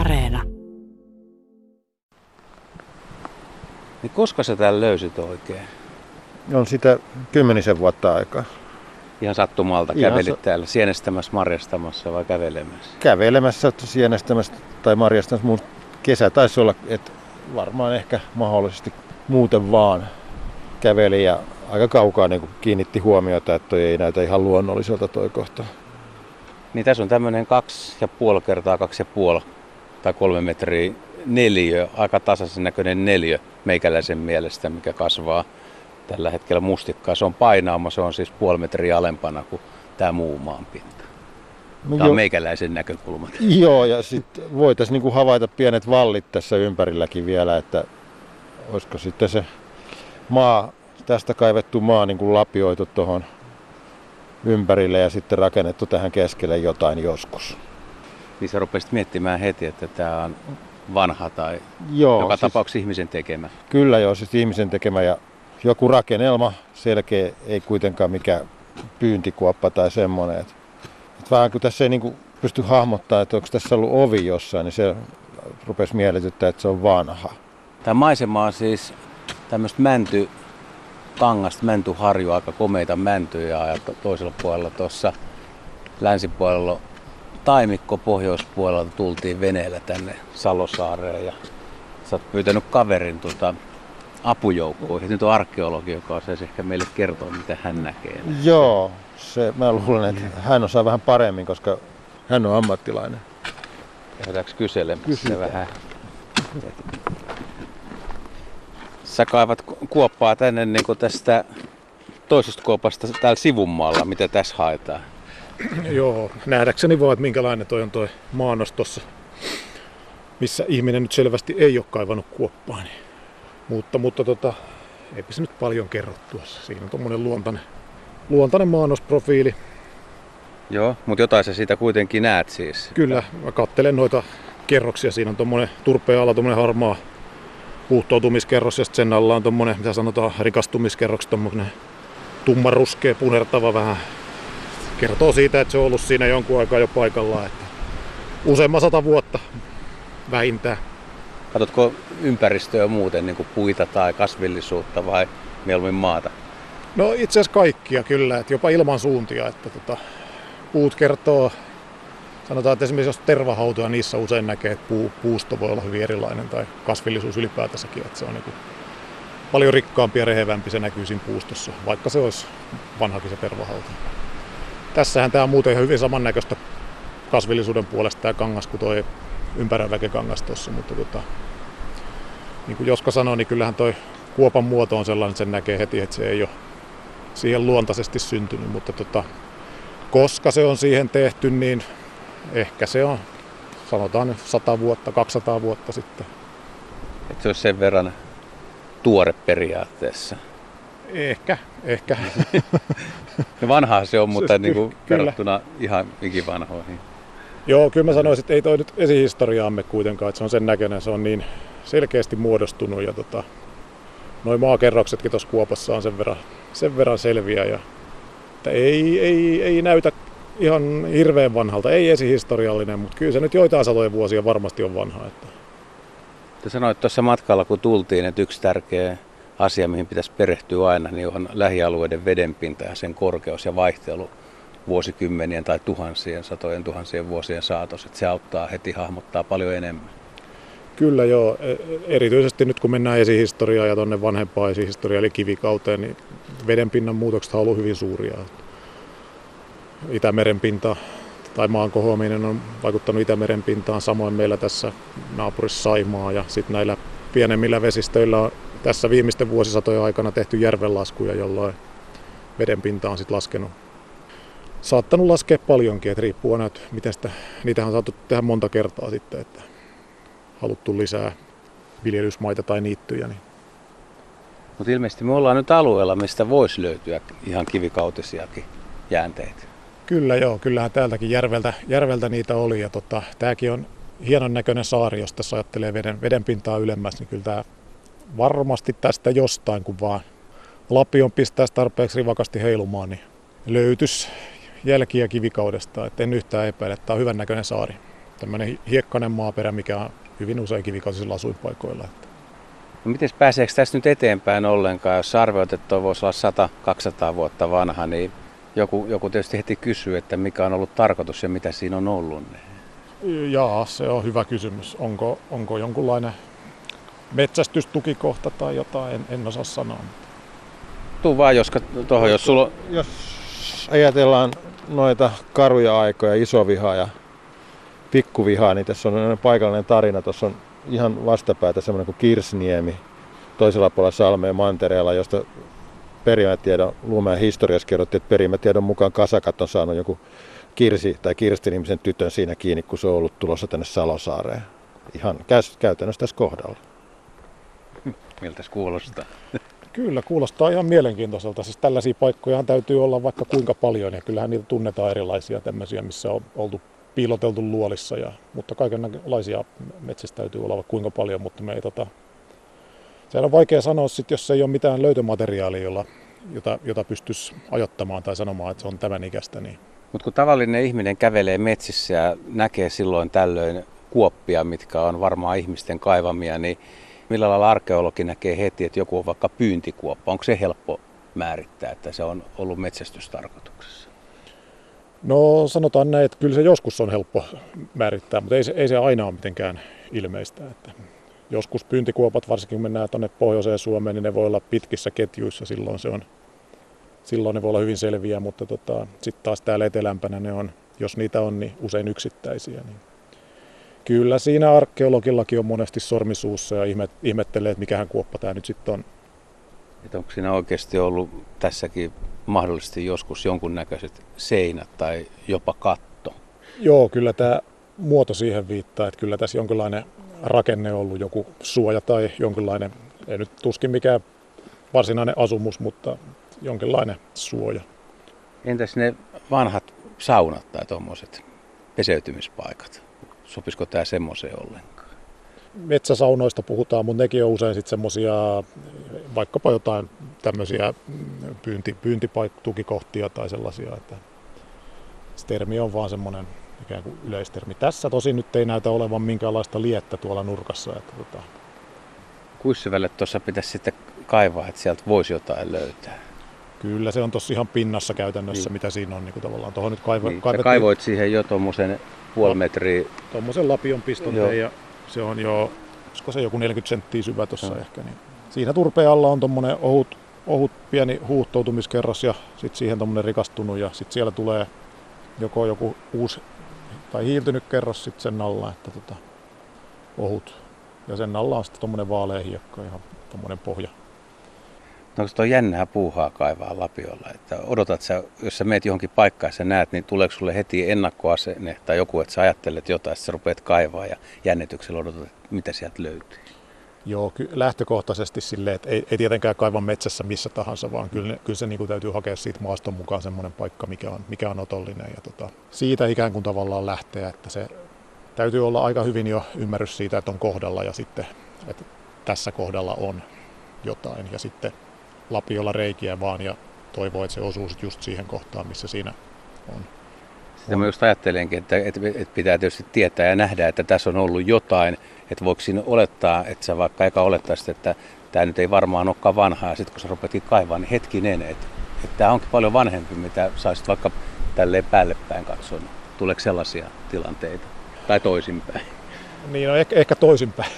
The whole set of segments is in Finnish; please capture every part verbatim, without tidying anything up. Areena. Niin koska sä tämän löysit oikein? On sitä kymmenisen vuotta aikaa. Ihan sattumalta Ihan kävelit sa- täällä sienestämässä, marjastamassa vai kävelemässä? Kävelemässä, sienestämässä tai marjastamassa. Mun kesä taisi olla, että varmaan ehkä mahdollisesti muuten vaan käveli ja aika kaukaa niin kiinnitti huomiota, että toi ei näytä ihan luonnolliselta toi kohta. Niin tässä on tämmöinen kaksi ja puoli kertaa kaksi ja puoli tai kolme metriä neliö, aika tasaisen näköinen neliö meikäläisen mielestä, mikä kasvaa tällä hetkellä mustikkaa. Se on painaama, se on siis puoli metriä alempana kuin tämä muu maanpinta. Tämä no on jo meikäläisen näkökulma. Joo, ja sitten voitaisiin niinku havaita pienet vallit tässä ympärilläkin vielä, että olisiko sitten se maa, tästä kaivettu maa niinku lapioitu tuohon ympärille ja sitten rakennettu tähän keskelle jotain joskus. Niin sä rupesit miettimään heti, että tämä on vanha tai joo, joka siis tapauksessa ihmisen tekemä. Kyllä joo, siis ihmisen tekemä ja joku rakennelma selkeä, ei kuitenkaan mikään pyyntikuoppa tai semmoinen. Et, et vähän kun tässä ei niinku pysty hahmottamaan, että onko tässä ollut ovi jossain, niin se rupesi mielityttää, että se on vanha. Tämä maisema on siis tämmöistä mänty kangasta, mäntyharjua, aika komeita mäntyjä ja toisella puolella tuossa länsipuolella taimikko, pohjoispuolella tultiin veneellä tänne Salosaareen ja sä oot pyytänyt kaverin tuota apujoukkoon. Ja nyt on arkeologi, joka osaisi ehkä meille kertoa, mitä hän näkee. Joo, se, mä luulen, että hän osaa vähän paremmin, koska hän on ammattilainen. Käydäänkö kyselemässä vähän? Sä kaivat kuoppaa tänne niin kuin tästä toisesta kuopasta täällä sivumaalla, mitä tässä haetaan. Joo, nähdäkseni vaan, että minkälainen toi on toi maanos tuossa, missä ihminen nyt selvästi ei ole kaivannut kuoppaa. Niin. Mutta, mutta tota, eipä se nyt paljon kerro tuossa. Siinä on tommonen luontainen, luontainen maanosprofiili. Joo, mutta jotain sä siitä kuitenkin näet siis. Kyllä, mä katselen noita kerroksia. Siinä on tommonen turpeen ala, tommonen harmaa puhtoutumiskerros ja sen alla on tommonen, mitä sanotaan, rikastumiskerroksi, tommonen tummaruskea, punertava vähän. Kertoo siitä, että se on ollut siinä jonkun aikaa jo paikallaan, että useamman sata vuotta vähintään. Katsotko ympäristöä muuten, niin kuin puita tai kasvillisuutta vai mieluummin maata? No itse asiassa kaikkia kyllä, että jopa ilman suuntia, että tota, puut kertoo, sanotaan, että esimerkiksi jos tervahautoja niissä usein näkee, että puu, puusto voi olla hyvin erilainen tai kasvillisuus ylipäätänsäkin, että se on niin kuin paljon rikkaampi ja rehevämpi, se näkyy siinä puustossa, vaikka se olisi vanhakin se tervahauto. Tässähän tämä on muuten hyvin samannäköistä kasvillisuuden puolesta tämä kangas kuin tuo ympäröiväkekangas tuossa, mutta tota, niin kuin Joska sanoi, niin kyllähän tuo kuopan muoto on sellainen, että sen näkee heti, että se ei ole siihen luontaisesti syntynyt, mutta tota, koska se on siihen tehty, niin ehkä se on, sanotaan sata vuotta, kaksisataa vuotta sitten. Et se olisi sen verran tuore periaatteessa. Ehkä, ehkä. No vanhaa se on, mutta niin kuin verrattuna ihan ikivanhoihin. Joo, kyllä mä sanoisin, että ei toi nyt esihistoriaamme kuitenkaan, että se on sen näköinen, se on niin selkeästi muodostunut ja tota, noi maakerroksetkin tuossa kuopassa on sen verran, sen verran selviä ja että ei, ei, ei näytä ihan hirveän vanhalta, ei esihistoriallinen, mutta kyllä se nyt joitain satoja vuosia varmasti on vanha. Että te sanoit tuossa matkalla, kun tultiin, että yksi tärkeä asia, mihin pitäisi perehtyä aina, niin on lähialueiden vedenpinta ja sen korkeus ja vaihtelu vuosikymmenien tai tuhansien, satojen tuhansien vuosien saatossa. Se auttaa heti hahmottaa paljon enemmän. Kyllä joo. Erityisesti nyt kun mennään esihistoriaan ja tuonne vanhempaan esihistoriaan eli kivikauteen, niin vedenpinnan muutokset on ollut hyvin suuria. Itämeren pinta tai maan kohoaminen on vaikuttanut Itämeren pintaan. Samoin meillä tässä naapurissa Saimaa ja sitten näillä pienemmillä vesistöillä on tässä viimeisten vuosisatojen aikana tehty järvenlaskuja, jolloin vedenpinta on sitten laskenut. Saattanut laskea paljonkin, että riippuu aina, että miten sitä, niitähän on saatu tehdä monta kertaa sitten, että haluttu lisää viljelysmaita tai niittyjä. Niin. Mutta ilmeisesti me ollaan nyt alueella, mistä voisi löytyä ihan kivikautisiakin jäänteitä. Kyllä joo, kyllähän täältäkin järveltä, järveltä niitä oli ja tota, tämäkin on hienon näköinen saari, jos tässä ajattelee veden, vedenpintaa ylemmäs, niin kyllä tämä varmasti tästä jostain, kun vaan lapion pistäisi tarpeeksi rivakasti heilumaan, niin löytyisi jälkiä kivikaudesta. Et en yhtään epäile, että tämä on hyvän näköinen saari. tämmöinen hiekkainen maaperä, mikä on hyvin usein kivikaisilla asuinpaikoilla. No miten pääseekö tässä nyt eteenpäin ollenkaan, jos arvioitettua voisi olla sata kaksisataa vuotta vanha, niin joku, joku tietysti heti kysyy, että mikä on ollut tarkoitus ja mitä siinä on ollut. Jaa, se on hyvä kysymys. Onko, onko jonkunlainen metsästystukikohta tai jotain, en, en osaa sanoa. Tuu vaan, joska, tohon, jos sulla on... Jos ajatellaan noita karuja aikoja, isovihaa ja pikkuvihaa, niin tässä on paikallinen tarina. Tuossa on ihan vastapäätä semmoinen kuin Kirsniemi, toisella puolella Salmeen Mantereella, josta perimätiedon, Luumäen historiassa kerrottiin, että perimätiedon mukaan kasakat on saanut joku Kirsi tai Kirstin-ihmisen tytön siinä kiinni, kun se on ollut tulossa tänne Salosaareen. Ihan käytännössä tässä kohdalla. Miltä se kuulostaa? Kyllä, kuulostaa ihan mielenkiintoiselta. Siis tällaisia paikkojahan täytyy olla vaikka kuinka paljon, ja kyllähän niitä tunnetaan erilaisia tämmöisiä, missä on oltu piiloteltu luolissa, ja, mutta kaikenlaisia metsissä täytyy olla kuinka paljon, mutta me ei tota... Sehän on vaikea sanoa sitten, jos ei ole mitään löytömateriaalia, jolla, jota, jota pystyisi ajoittamaan tai sanomaan, että se on tämän ikäistä. Niin. Mutta kun tavallinen ihminen kävelee metsissä ja näkee silloin tällöin kuoppia, mitkä on varmaan ihmisten kaivamia, niin millä lailla arkeologi näkee heti, että joku on vaikka pyyntikuoppa? Onko se helppo määrittää, että se on ollut metsästystarkoituksessa? No sanotaan näin, että kyllä se joskus on helppo määrittää, mutta ei se, ei se aina ole mitenkään ilmeistä. Että joskus pyyntikuopat, varsinkin kun mennään tuonne pohjoiseen Suomeen, niin ne voi olla pitkissä ketjuissa, silloin, se on, silloin ne voi olla hyvin selviä, mutta tota, sitten taas täällä etelämpänä ne on, jos niitä on, niin usein yksittäisiä. Niin. Kyllä siinä arkeologillakin on monesti sormi suussa ja ihmet, ihmettelee, että mikähän kuoppa tämä nyt sitten on. Et onko siinä oikeasti ollut tässäkin mahdollisesti joskus jonkunnäköiset seinät tai jopa katto? Joo, kyllä tämä muoto siihen viittaa, että kyllä tässä jonkinlainen rakenne on ollut, joku suoja tai jonkinlainen, ei nyt tuskin mikään varsinainen asumus, mutta jonkinlainen suoja. Entäs ne vanhat saunat tai tuommoiset peseytymispaikat? Sopisiko tämä semmoiseen ollenkaan? Metsäsaunoista puhutaan, mutta nekin on usein sitten semmoisia, vaikkapa jotain tämmöisiä pyynti, pyyntipaikkatukikohtia tai sellaisia, että se termi on vaan semmoinen ikään kuin yleistermi. Tässä tosin nyt ei näytä olevan minkäänlaista liettä tuolla nurkassa. Että tota... Kuinka syvälle tuossa pitäisi sitten kaivaa, että sieltä voisi jotain löytää? Kyllä, se on tuossa ihan pinnassa käytännössä, niin. Mitä siinä on niin kuin tavallaan. Tuohon nyt kaiva, niin, kaivettiin... Kaivoit siihen jo tuommoisen puoli metriä. Tuommoisen lapion pistonteen ja se on jo, olisiko se joku neljäkymmentä senttiä syvä tuossa no. ehkä. Niin. Siinä turpeen alla on tuommoinen ohut, ohut pieni huuhtoutumiskerros ja sitten siihen tuommoinen rikastunut ja sitten siellä tulee joko joku uusi tai hiiltynyt kerros sitten sen alla, että tota, ohut. Ja sen alla on sitten tuommoinen vaalea hiekka, ihan tuommoinen pohja. No onko tuo jännää puuhaa kaivaa lapiolla? Että odotat sä, jos sä meet johonkin paikkaan ja näet, niin tuleeko sulle heti ennakkoasenne tai joku, että sä ajattelet jotain, että sä rupeat kaivaa ja jännityksellä odotat, että mitä sieltä löytyy? Joo, ky- lähtökohtaisesti silleen, että ei, ei tietenkään kaiva metsässä missä tahansa, vaan kyllä, kyllä se niin kuin täytyy hakea siitä maaston mukaan semmoinen paikka, mikä on, mikä on otollinen. Ja tota, siitä ikään kuin tavallaan lähtee, että se täytyy olla aika hyvin jo ymmärrys siitä, että on kohdalla ja sitten, että tässä kohdalla on jotain. Ja sitten lapiolla reikiä vaan ja toivoo, että se osuu sitten just siihen kohtaan, missä siinä on. Sitä mä just ajattelenkin, että, että, että pitää tietysti tietää ja nähdä, että tässä on ollut jotain, että voiko siinä olettaa, että sä vaikka eka olettaisit, että tämä nyt ei varmaan olekaan vanhaa, ja sitten kun sä rupeatkin kaivaa, niin hetkinen, että, että tämä onkin paljon vanhempi, mitä saisit vaikka tälleen päälle päin katsoa. Tuleeko sellaisia tilanteita? Tai toisinpäin? Niin, no ehkä, ehkä toisinpäin.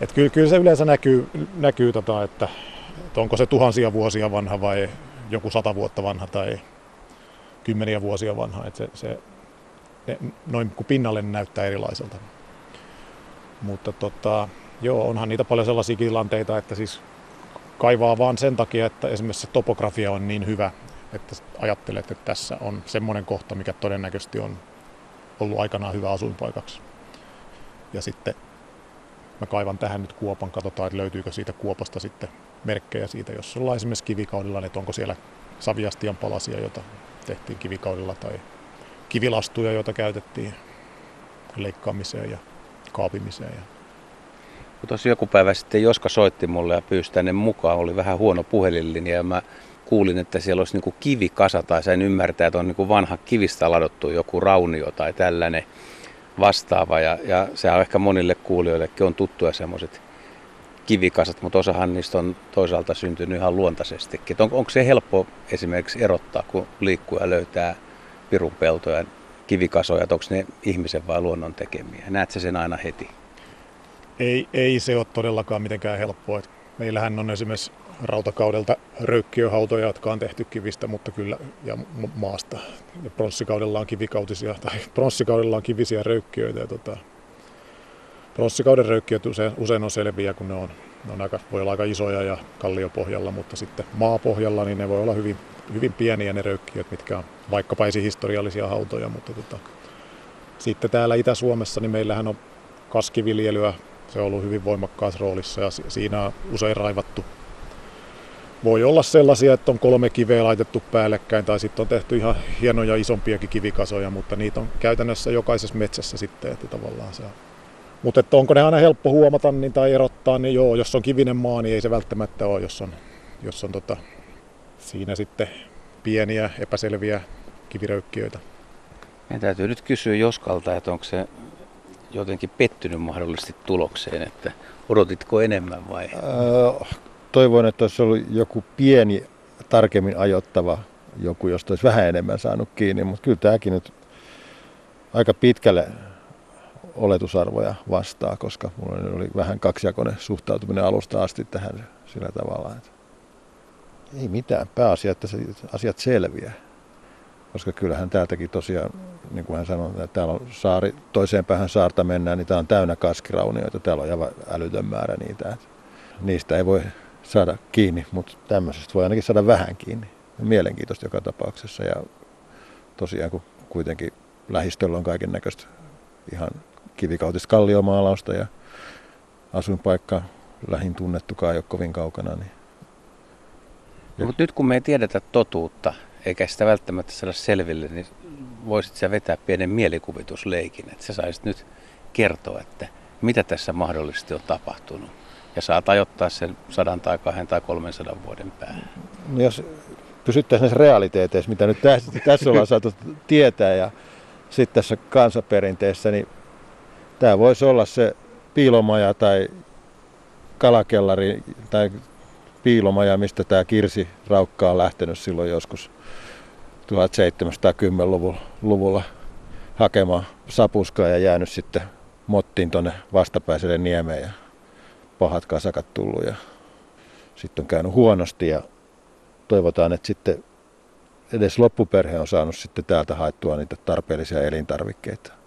Et kyllä, kyllä se yleensä näkyy, näkyy tota, että, että onko se tuhansia vuosia vanha vai joku sata vuotta vanha tai kymmeniä vuosia vanha. Et se, se, ne, noin kuin pinnalle näyttää erilaiselta. Mutta tota, joo, onhan niitä paljon sellaisia tilanteita, että siis kaivaa vaan sen takia, että esimerkiksi se topografia on niin hyvä, että ajattelet, että tässä on semmoinen kohta, mikä todennäköisesti on ollut aikanaan hyvä asuinpaikaksi. Ja sitten mä kaivan tähän nyt kuopan, katsotaan, että löytyykö siitä kuopasta sitten merkkejä siitä, jos ollaan esimerkiksi kivikaudella, niin että onko siellä saviastian palasia, joita tehtiin kivikaudella, tai kivilastuja, joita käytettiin leikkaamiseen ja kaapimiseen. Tuossa joku päivä sitten Joska soitti mulle ja pyysi tänne mukaan, oli vähän huono puhelinlinja ja mä kuulin, että siellä olisi niin kuin kivikasa, tai sen ymmärtää, että on niin kuin vanha kivistä ladottu joku raunio tai tällainen vastaava. Ja, ja sehän on ehkä monille kuulijoillekin on tuttuja semmoiset kivikasat, mutta osahan niistä on toisaalta syntynyt ihan luontaisestikin. On, onko se helppo esimerkiksi erottaa, kun liikkuja löytää pirunpeltoja, kivikasoja, että onko ne ihmisen vai luonnon tekemiä? Näet sä sen aina heti? Ei, ei se ole todellakaan mitenkään helppoa. Meillähän on esimerkiksi rautakaudelta röykkiöhautoja, jotka on tehty kivistä, mutta kyllä ja maasta. Ja pronssikaudella on kivikautisia tai pronssikaudella on kivisiä röykkiöitä. Ja tota, pronssikauden röykkiöt usein, usein on selviä, kun ne on, ne on aika, voi olla aika isoja ja kalliopohjalla, mutta sitten maapohjalla niin ne voi olla hyvin, hyvin pieniä ne röykkiöt, mitkä on vaikkapa esihistoriallisia hautoja. Mutta tota, sitten täällä Itä-Suomessa niin meillähän on kaskiviljelyä. Se on ollut hyvin voimakkaassa roolissa ja siinä on usein raivattu. Voi olla sellaisia, että on kolme kiveä laitettu päällekkäin tai sitten on tehty ihan hienoja isompiakin kivikasoja, mutta niitä on käytännössä jokaisessa metsässä sitten, että tavallaan se on. Mutta että onko ne aina helppo huomata niin, tai erottaa, niin joo, jos on kivinen maa, niin ei se välttämättä ole, jos on, jos on tota, siinä sitten pieniä epäselviä kiviröykkiöitä. Meidän täytyy nyt kysyä Joskalta, että onko se jotenkin pettynyt mahdollisesti tulokseen, että odotitko enemmän vai? Öö, toivoin, että olisi ollut joku pieni, tarkemmin ajoittava joku, josta olisi vähän enemmän saanut kiinni, mutta kyllä tämäkin nyt aika pitkälle oletusarvoja vastaa, koska minulla oli vähän kaksijakoinen suhtautuminen alusta asti tähän sillä tavalla, että ei mitään, pääasia, että asiat selviää. Koska kyllähän täältäkin tosiaan, niin kuin hän sanoi, että täällä on saari, toiseen päähän saarta mennään, niin tää on täynnä kaskiraunioita, täällä on aivan älytön määrä niitä. Niistä ei voi saada kiinni, mutta tämmöisestä voi ainakin saada vähän kiinni. Mielenkiintoista joka tapauksessa ja tosiaan kun kuitenkin lähistöllä on kaiken näköistä ihan kivikautista kalliomaalausta ja asuinpaikka lähin tunnettukaan ei ole kovin kaukana. Niin. No, mutta nyt kun me ei tiedetä totuutta, eikä sitä välttämättä saada selville, niin voisit sä vetää pienen mielikuvitusleikin, että sä saisit nyt kertoa, että mitä tässä mahdollisesti on tapahtunut. Ja saat ajoittaa sen sadan tai kahden tai kolmen sadan vuoden päähän. No jos pysyttäisiin näissä realiteeteissa, mitä nyt tässä, tässä ollaan saatu tietää ja sitten tässä kansanperinteessä, niin tämä voisi olla se piilomaja tai kalakellari tai piilomaja, mistä tämä Kirsi Raukka on lähtenyt silloin joskus seitsemäntoistasataakymmenen luvulla hakemaan sapuskaa ja jäänyt sitten mottiin tuonne vastapäiselle niemeen ja pahat kasakat tullut ja sitten on käynyt huonosti ja toivotaan, että sitten edes loppuperhe on saanut sitten täältä haettua niitä tarpeellisia elintarvikkeita.